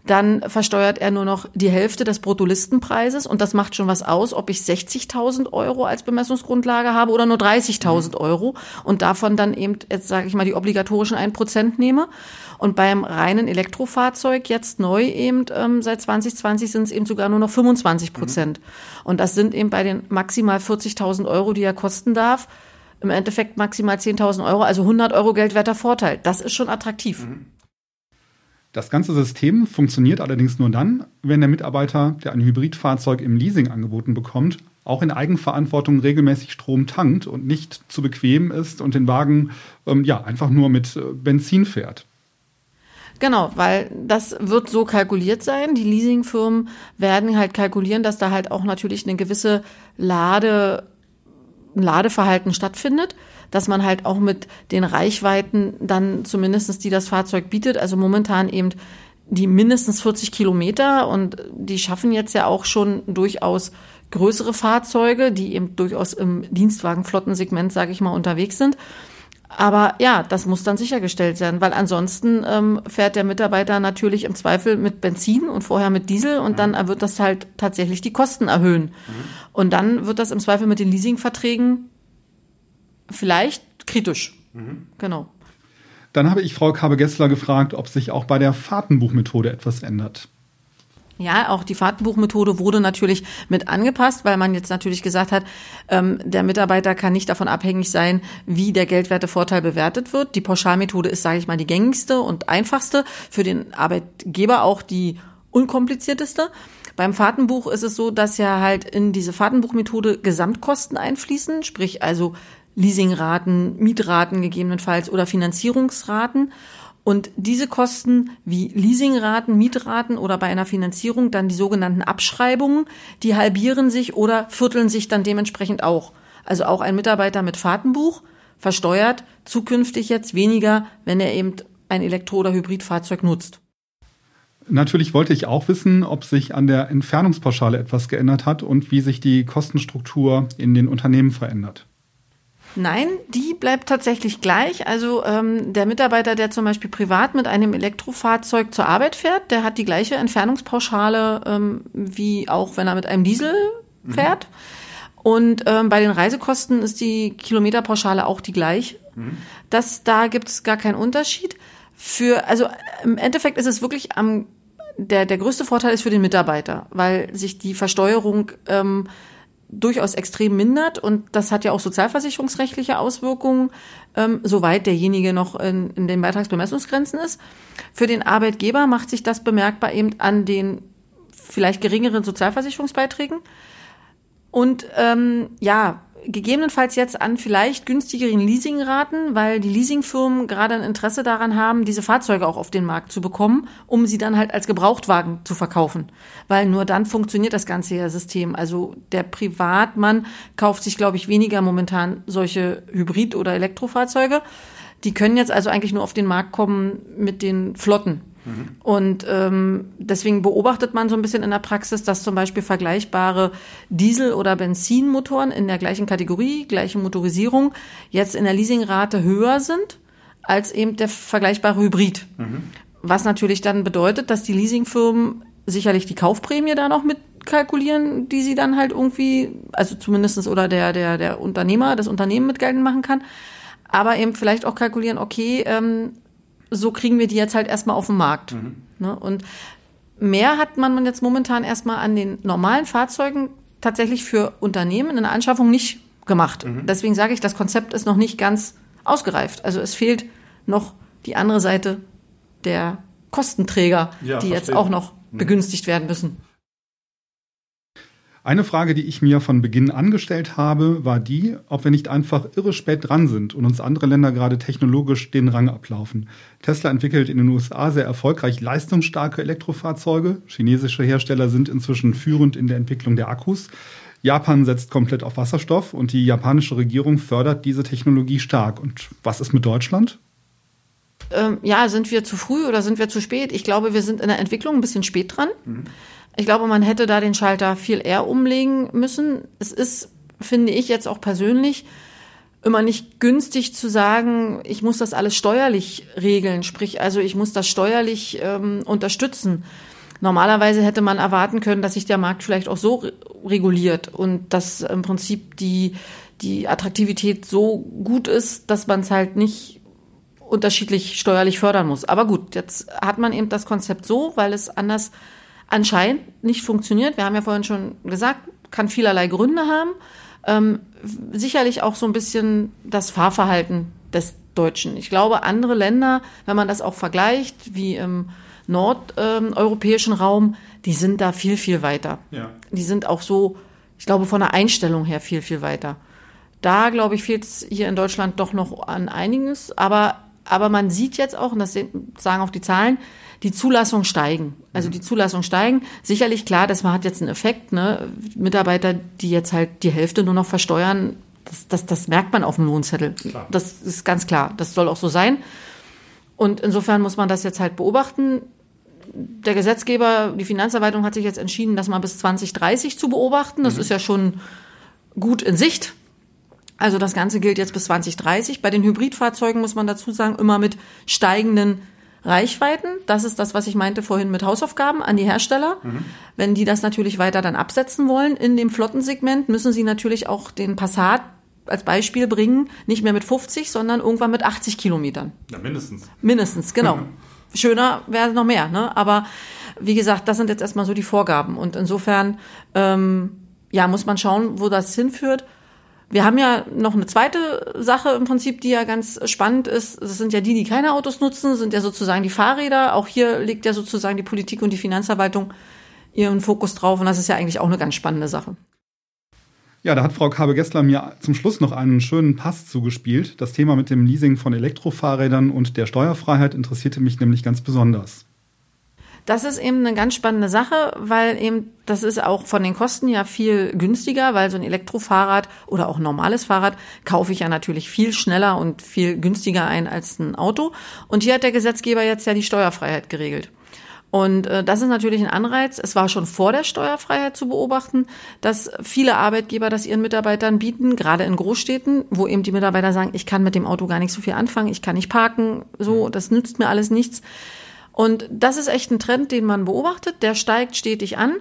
dann versteuert er nur noch die Hälfte des Bruttolistenpreises. Und das macht schon was aus, ob ich 60.000 Euro als Bemessungsgrundlage habe oder nur 30.000 Euro. Und davon dann eben, jetzt sage ich mal, die obligatorischen 1% nehme. Und beim reinen Elektrofahrzeug jetzt neu eben, seit 2020 sind es eben sogar nur noch 25%. Mhm. Und das sind eben bei den maximal 40.000 Euro, die er kosten darf, im Endeffekt maximal 10.000 Euro, also 100 Euro geldwerter Vorteil. Das ist schon attraktiv. Das ganze System funktioniert allerdings nur dann, wenn der Mitarbeiter, der ein Hybridfahrzeug im Leasing angeboten bekommt, auch in Eigenverantwortung regelmäßig Strom tankt und nicht zu bequem ist und den Wagen einfach nur mit Benzin fährt. Genau, weil das wird so kalkuliert sein. Die Leasingfirmen werden halt kalkulieren, dass da halt auch natürlich eine gewisse Ladeverhalten stattfindet, dass man halt auch mit den Reichweiten dann zumindest, die das Fahrzeug bietet, also momentan eben die mindestens 40 Kilometer, und die schaffen jetzt ja auch schon durchaus größere Fahrzeuge, die eben durchaus im Dienstwagenflottensegment, sage ich mal, unterwegs sind. Aber ja, das muss dann sichergestellt werden, weil ansonsten fährt der Mitarbeiter natürlich im Zweifel mit Benzin und vorher mit Diesel, und dann wird das halt tatsächlich die Kosten erhöhen. Mhm. Und dann wird das im Zweifel mit den Leasingverträgen vielleicht kritisch. Mhm. Genau. Dann habe ich Frau Kaba-Gessler gefragt, ob sich auch bei der Fahrtenbuchmethode etwas ändert. Ja, auch die Fahrtenbuchmethode wurde natürlich mit angepasst, weil man jetzt natürlich gesagt hat, der Mitarbeiter kann nicht davon abhängig sein, wie der geldwerte Vorteil bewertet wird. Die Pauschalmethode ist, sage ich mal, die gängigste und einfachste, für den Arbeitgeber auch die unkomplizierteste. Beim Fahrtenbuch ist es so, dass ja halt in diese Fahrtenbuchmethode Gesamtkosten einfließen, sprich also Leasingraten, Mietraten gegebenenfalls oder Finanzierungsraten. Und diese Kosten wie Leasingraten, Mietraten oder bei einer Finanzierung dann die sogenannten Abschreibungen, die halbieren sich oder vierteln sich dann dementsprechend auch. Also auch ein Mitarbeiter mit Fahrtenbuch versteuert zukünftig jetzt weniger, wenn er eben ein Elektro- oder Hybridfahrzeug nutzt. Natürlich wollte ich auch wissen, ob sich an der Entfernungspauschale etwas geändert hat und wie sich die Kostenstruktur in den Unternehmen verändert. Nein, die bleibt tatsächlich gleich. Also der Mitarbeiter, der zum Beispiel privat mit einem Elektrofahrzeug zur Arbeit fährt, der hat die gleiche Entfernungspauschale wie auch, wenn er mit einem Diesel fährt. Mhm. Und bei den Reisekosten ist die Kilometerpauschale auch die gleiche. Mhm. Da gibt es gar keinen Unterschied. Also im Endeffekt ist es wirklich der größte Vorteil ist für den Mitarbeiter, weil sich die Versteuerung durchaus extrem mindert, und das hat ja auch sozialversicherungsrechtliche Auswirkungen, soweit derjenige noch in den Beitragsbemessungsgrenzen ist. Für den Arbeitgeber macht sich das bemerkbar eben an den vielleicht geringeren Sozialversicherungsbeiträgen und gegebenenfalls jetzt an vielleicht günstigeren Leasingraten, weil die Leasingfirmen gerade ein Interesse daran haben, diese Fahrzeuge auch auf den Markt zu bekommen, um sie dann halt als Gebrauchtwagen zu verkaufen. Weil nur dann funktioniert das ganze System. Also der Privatmann kauft sich, glaube ich, weniger momentan solche Hybrid- oder Elektrofahrzeuge. Die können jetzt also eigentlich nur auf den Markt kommen mit den Flotten. Und deswegen beobachtet man so ein bisschen in der Praxis, dass zum Beispiel vergleichbare Diesel- oder Benzinmotoren in der gleichen Kategorie, gleiche Motorisierung, jetzt in der Leasingrate höher sind als eben der vergleichbare Hybrid. Mhm. Was natürlich dann bedeutet, dass die Leasingfirmen sicherlich die Kaufprämie da noch mitkalkulieren, die sie dann halt irgendwie, also zumindest, oder der Unternehmer, das Unternehmen mit geltend machen kann, aber eben vielleicht auch kalkulieren, okay, so kriegen wir die jetzt halt erstmal auf den Markt. Mhm. Ne? Und mehr hat man jetzt momentan erstmal an den normalen Fahrzeugen tatsächlich für Unternehmen in der Anschaffung nicht gemacht. Mhm. Deswegen sage ich, das Konzept ist noch nicht ganz ausgereift. Also es fehlt noch die andere Seite der Kostenträger, die jetzt auch noch begünstigt werden müssen. Eine Frage, die ich mir von Beginn angestellt habe, war die, ob wir nicht einfach irre spät dran sind und uns andere Länder gerade technologisch den Rang ablaufen. Tesla entwickelt in den USA sehr erfolgreich leistungsstarke Elektrofahrzeuge. Chinesische Hersteller sind inzwischen führend in der Entwicklung der Akkus. Japan setzt komplett auf Wasserstoff und die japanische Regierung fördert diese Technologie stark. Und was ist mit Deutschland? Sind wir zu früh oder sind wir zu spät? Ich glaube, wir sind in der Entwicklung ein bisschen spät dran. Mhm. Ich glaube, man hätte da den Schalter viel eher umlegen müssen. Es ist, finde ich jetzt auch persönlich, immer nicht günstig zu sagen, ich muss das alles steuerlich regeln. Sprich, also ich muss das steuerlich unterstützen. Normalerweise hätte man erwarten können, dass sich der Markt vielleicht auch so reguliert und dass im Prinzip die Attraktivität so gut ist, dass man es halt nicht unterschiedlich steuerlich fördern muss. Aber gut, jetzt hat man eben das Konzept so, weil es anders anscheinend nicht funktioniert. Wir haben ja vorhin schon gesagt, kann vielerlei Gründe haben. Sicherlich auch so ein bisschen das Fahrverhalten des Deutschen. Ich glaube, andere Länder, wenn man das auch vergleicht, wie im nordeuropäischen Raum, die sind da viel, viel weiter. Ja. Die sind auch so, ich glaube, von der Einstellung her viel, viel weiter. Da, glaube ich, fehlt es hier in Deutschland doch noch an einiges. Aber man sieht jetzt auch, und das sagen auch die Zahlen, die Zulassungen steigen. Also die Zulassungen steigen. Sicherlich, klar, das hat jetzt einen Effekt. Ne? Mitarbeiter, die jetzt halt die Hälfte nur noch versteuern, das merkt man auf dem Lohnzettel. Klar. Das ist ganz klar. Das soll auch so sein. Und insofern muss man das jetzt halt beobachten. Der Gesetzgeber, die Finanzverwaltung, hat sich jetzt entschieden, das mal bis 2030 zu beobachten. Das ist ja schon gut in Sicht. Also das Ganze gilt jetzt bis 2030. Bei den Hybridfahrzeugen muss man dazu sagen, immer mit steigenden Reichweiten. Das ist das, was ich meinte vorhin mit Hausaufgaben an die Hersteller. Mhm. Wenn die das natürlich weiter dann absetzen wollen in dem Flottensegment, müssen sie natürlich auch den Passat als Beispiel bringen, nicht mehr mit 50, sondern irgendwann mit 80 Kilometern. Ja, mindestens. Mindestens, genau. Schöner wäre noch mehr, ne? Aber wie gesagt, das sind jetzt erstmal so die Vorgaben. Und insofern muss man schauen, wo das hinführt. Wir haben ja noch eine zweite Sache im Prinzip, die ja ganz spannend ist. Das sind ja die keine Autos nutzen, sind ja sozusagen die Fahrräder. Auch hier legt ja sozusagen die Politik und die Finanzverwaltung ihren Fokus drauf. Und das ist ja eigentlich auch eine ganz spannende Sache. Ja, da hat Frau Kaba-Gessler mir zum Schluss noch einen schönen Pass zugespielt. Das Thema mit dem Leasing von Elektrofahrrädern und der Steuerfreiheit interessierte mich nämlich ganz besonders. Das ist eben eine ganz spannende Sache, weil eben das ist auch von den Kosten ja viel günstiger, weil so ein Elektrofahrrad oder auch ein normales Fahrrad kaufe ich ja natürlich viel schneller und viel günstiger ein als ein Auto. Und hier hat der Gesetzgeber jetzt ja die Steuerfreiheit geregelt. Und das ist natürlich ein Anreiz. Es war schon vor der Steuerfreiheit zu beobachten, dass viele Arbeitgeber das ihren Mitarbeitern bieten, gerade in Großstädten, wo eben die Mitarbeiter sagen, ich kann mit dem Auto gar nicht so viel anfangen, ich kann nicht parken, so, das nützt mir alles nichts. Und das ist echt ein Trend, den man beobachtet, der steigt stetig an.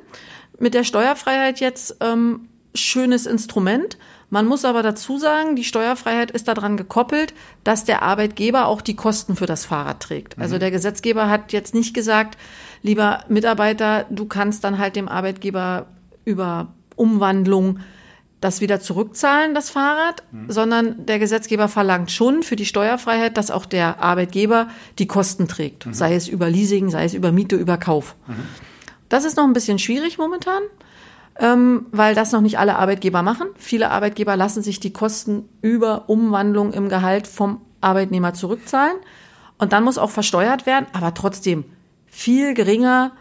Mit der Steuerfreiheit jetzt schönes Instrument. Man muss aber dazu sagen, die Steuerfreiheit ist daran gekoppelt, dass der Arbeitgeber auch die Kosten für das Fahrrad trägt. Also der Gesetzgeber hat jetzt nicht gesagt, lieber Mitarbeiter, du kannst dann halt dem Arbeitgeber über Umwandlung das wieder zurückzahlen, das Fahrrad, sondern der Gesetzgeber verlangt schon für die Steuerfreiheit, dass auch der Arbeitgeber die Kosten trägt, sei es über Leasing, sei es über Miete, über Kauf. Das ist noch ein bisschen schwierig momentan, weil das noch nicht alle Arbeitgeber machen. Viele Arbeitgeber lassen sich die Kosten über Umwandlung im Gehalt vom Arbeitnehmer zurückzahlen und dann muss auch versteuert werden, aber trotzdem viel geringer.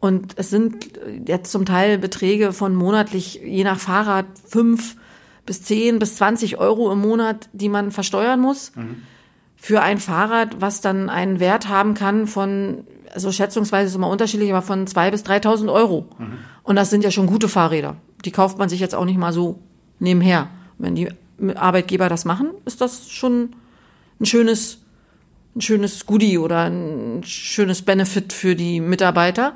Und es sind jetzt zum Teil Beträge von monatlich, je nach Fahrrad, 5 bis 10 bis 20 € im Monat, die man versteuern muss. Für ein Fahrrad, was dann einen Wert haben kann von, also schätzungsweise ist es immer unterschiedlich, aber von 2.000 bis 3.000 €. Und das sind ja schon gute Fahrräder. Die kauft man sich jetzt auch nicht mal so nebenher. Wenn die Arbeitgeber das machen, ist das schon ein schönes Goodie oder ein schönes Benefit für die Mitarbeiter,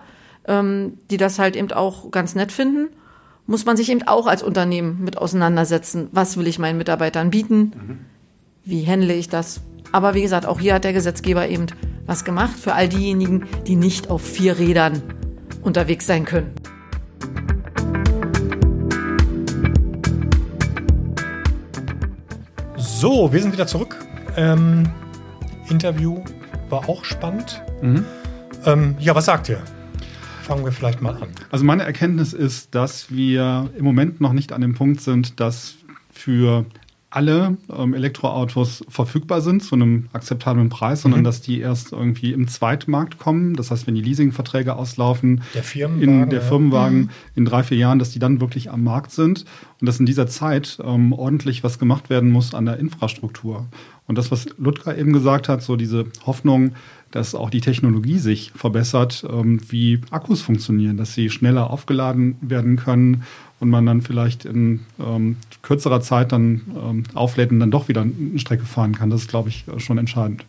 die das halt eben auch ganz nett finden. Muss man sich eben auch als Unternehmen mit auseinandersetzen. Was will ich meinen Mitarbeitern bieten? Wie handle ich das? Aber wie gesagt, auch hier hat der Gesetzgeber eben was gemacht für all diejenigen, die nicht auf 4 Rädern unterwegs sein können. So, wir sind wieder zurück. Interview war auch spannend. Ja, was sagt ihr? Fangen wir vielleicht mal an. Also meine Erkenntnis ist, dass wir im Moment noch nicht an dem Punkt sind, dass für alle Elektroautos verfügbar sind zu einem akzeptablen Preis, sondern dass die erst irgendwie im Zweitmarkt kommen. Das heißt, wenn die Leasingverträge auslaufen, der Firmenwagen in 3-4 Jahren, dass die dann wirklich am Markt sind und dass in dieser Zeit ordentlich was gemacht werden muss an der Infrastruktur. Und das, was Ludger eben gesagt hat, so diese Hoffnung, dass auch die Technologie sich verbessert, wie Akkus funktionieren, dass sie schneller aufgeladen werden können und man dann vielleicht in kürzerer Zeit dann auflädt und dann doch wieder eine Strecke fahren kann. Das ist, glaube ich, schon entscheidend.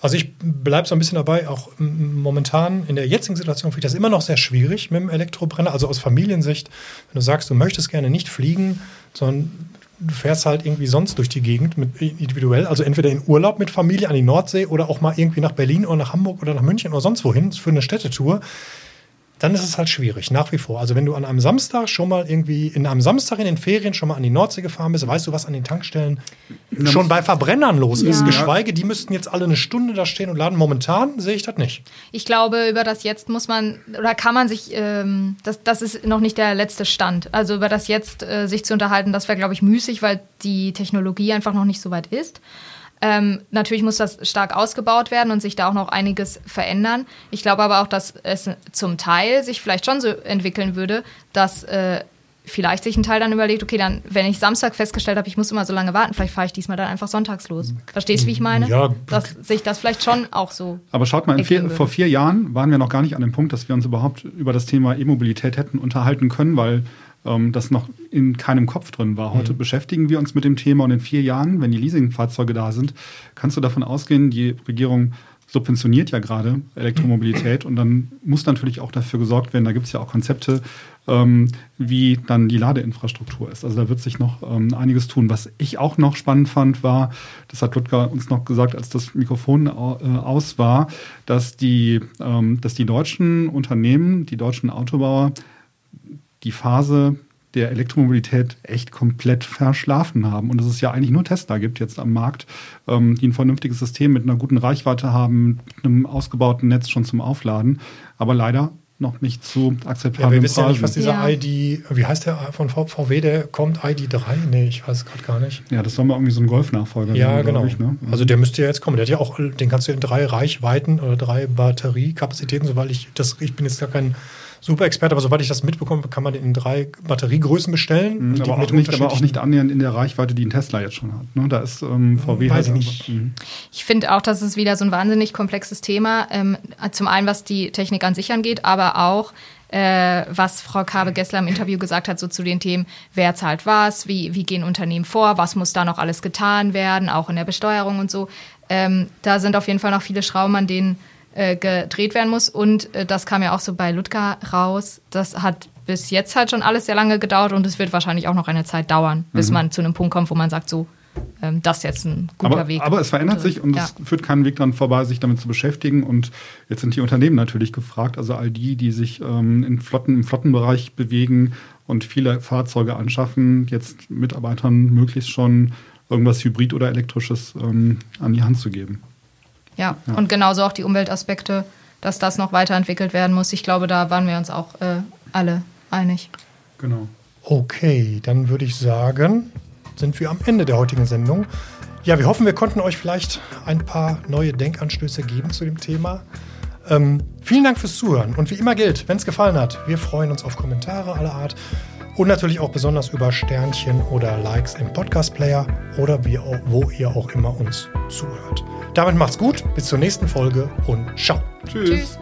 Also ich bleibe so ein bisschen dabei, auch momentan in der jetzigen Situation finde ich das immer noch sehr schwierig mit dem Elektrobrenner, also aus Familiensicht, wenn du sagst, du möchtest gerne nicht fliegen, sondern du fährst halt irgendwie sonst durch die Gegend mit individuell, also entweder in Urlaub mit Familie an die Nordsee oder auch mal irgendwie nach Berlin oder nach Hamburg oder nach München oder sonst wohin für eine Städtetour, dann ist es halt schwierig, nach wie vor. Also wenn du an einem Samstag schon mal irgendwie, in einem Samstag in den Ferien schon mal an die Nordsee gefahren bist, weißt du, was an den Tankstellen schon bei Verbrennern los ist. Ja. Geschweige, die müssten jetzt alle eine Stunde da stehen und laden. Momentan sehe ich das nicht. Ich glaube, über das Jetzt muss man, oder kann man sich, das ist noch nicht der letzte Stand. Also über das Jetzt sich zu unterhalten, das wäre, glaube ich, müßig, weil die Technologie einfach noch nicht so weit ist. Natürlich muss das stark ausgebaut werden und sich da auch noch einiges verändern. Ich glaube aber auch, dass es zum Teil sich vielleicht schon so entwickeln würde, dass vielleicht sich ein Teil dann überlegt, okay, dann, wenn ich Samstag festgestellt habe, ich muss immer so lange warten, vielleicht fahre ich diesmal dann einfach sonntags los. Verstehst du, wie ich meine? Ja. Dass sich das vielleicht schon auch so. Aber schaut mal, vor 4 Jahren waren wir noch gar nicht an dem Punkt, dass wir uns überhaupt über das Thema E-Mobilität hätten unterhalten können, weil das noch in keinem Kopf drin war. Heute beschäftigen wir uns mit dem Thema und in 4 Jahren, wenn die Leasingfahrzeuge da sind, kannst du davon ausgehen, die Regierung subventioniert ja gerade Elektromobilität und dann muss natürlich auch dafür gesorgt werden, da gibt es ja auch Konzepte, wie dann die Ladeinfrastruktur ist. Also da wird sich noch einiges tun. Was ich auch noch spannend fand war, das hat Ludger uns noch gesagt, als das Mikrofon aus war, dass die deutschen Unternehmen, die deutschen Autobauer die Phase der Elektromobilität echt komplett verschlafen haben. Und dass es ja eigentlich nur Tesla gibt jetzt am Markt, die ein vernünftiges System mit einer guten Reichweite haben, mit einem ausgebauten Netz schon zum Aufladen, aber leider noch nicht zu akzeptablen. Wir wissen ja nicht, was dieser ID, wie heißt der von VW, der kommt, ID 3? Nee, ich weiß es gerade gar nicht. Ja, das soll mal irgendwie so ein Golf-Nachfolger sein. Ja, genau. Ich, ne? Also der müsste ja jetzt kommen. Der hat ja auch, den kannst du in 3 Reichweiten oder 3 Batteriekapazitäten, soweit ich bin jetzt gar kein super Experte, aber soweit ich das mitbekomme, kann man den in 3 Batteriegrößen bestellen. Mhm, aber auch nicht annähernd in der Reichweite, die ein Tesla jetzt schon hat. Ne? Da ist VW halt nicht. Ich finde auch, das ist wieder so ein wahnsinnig komplexes Thema. Zum einen, was die Technik an sich angeht, aber auch, was Frau Kaba-Gessler im Interview gesagt hat, so zu den Themen, wer zahlt was, wie gehen Unternehmen vor, was muss da noch alles getan werden, auch in der Besteuerung und so. Da sind auf jeden Fall noch viele Schrauben, an denen gedreht werden muss. Und das kam ja auch so bei Ludger raus. Das hat bis jetzt halt schon alles sehr lange gedauert und es wird wahrscheinlich auch noch eine Zeit dauern, bis man zu einem Punkt kommt, wo man sagt, so, das ist jetzt ein guter Weg. Aber es verändert sich und es führt keinen Weg dran vorbei, sich damit zu beschäftigen. Und jetzt sind die Unternehmen natürlich gefragt, also all die sich im Flottenbereich bewegen und viele Fahrzeuge anschaffen, jetzt Mitarbeitern möglichst schon irgendwas Hybrid- oder Elektrisches an die Hand zu geben. Ja, und genauso auch die Umweltaspekte, dass das noch weiterentwickelt werden muss. Ich glaube, da waren wir uns auch alle einig. Genau. Okay, dann würde ich sagen, sind wir am Ende der heutigen Sendung. Ja, wir hoffen, wir konnten euch vielleicht ein paar neue Denkanstöße geben zu dem Thema. Vielen Dank fürs Zuhören. Und wie immer gilt, wenn es gefallen hat, wir freuen uns auf Kommentare aller Art und natürlich auch besonders über Sternchen oder Likes im Podcast-Player oder wo ihr auch immer uns zuhört. Damit macht's gut, bis zur nächsten Folge und ciao. Tschüss.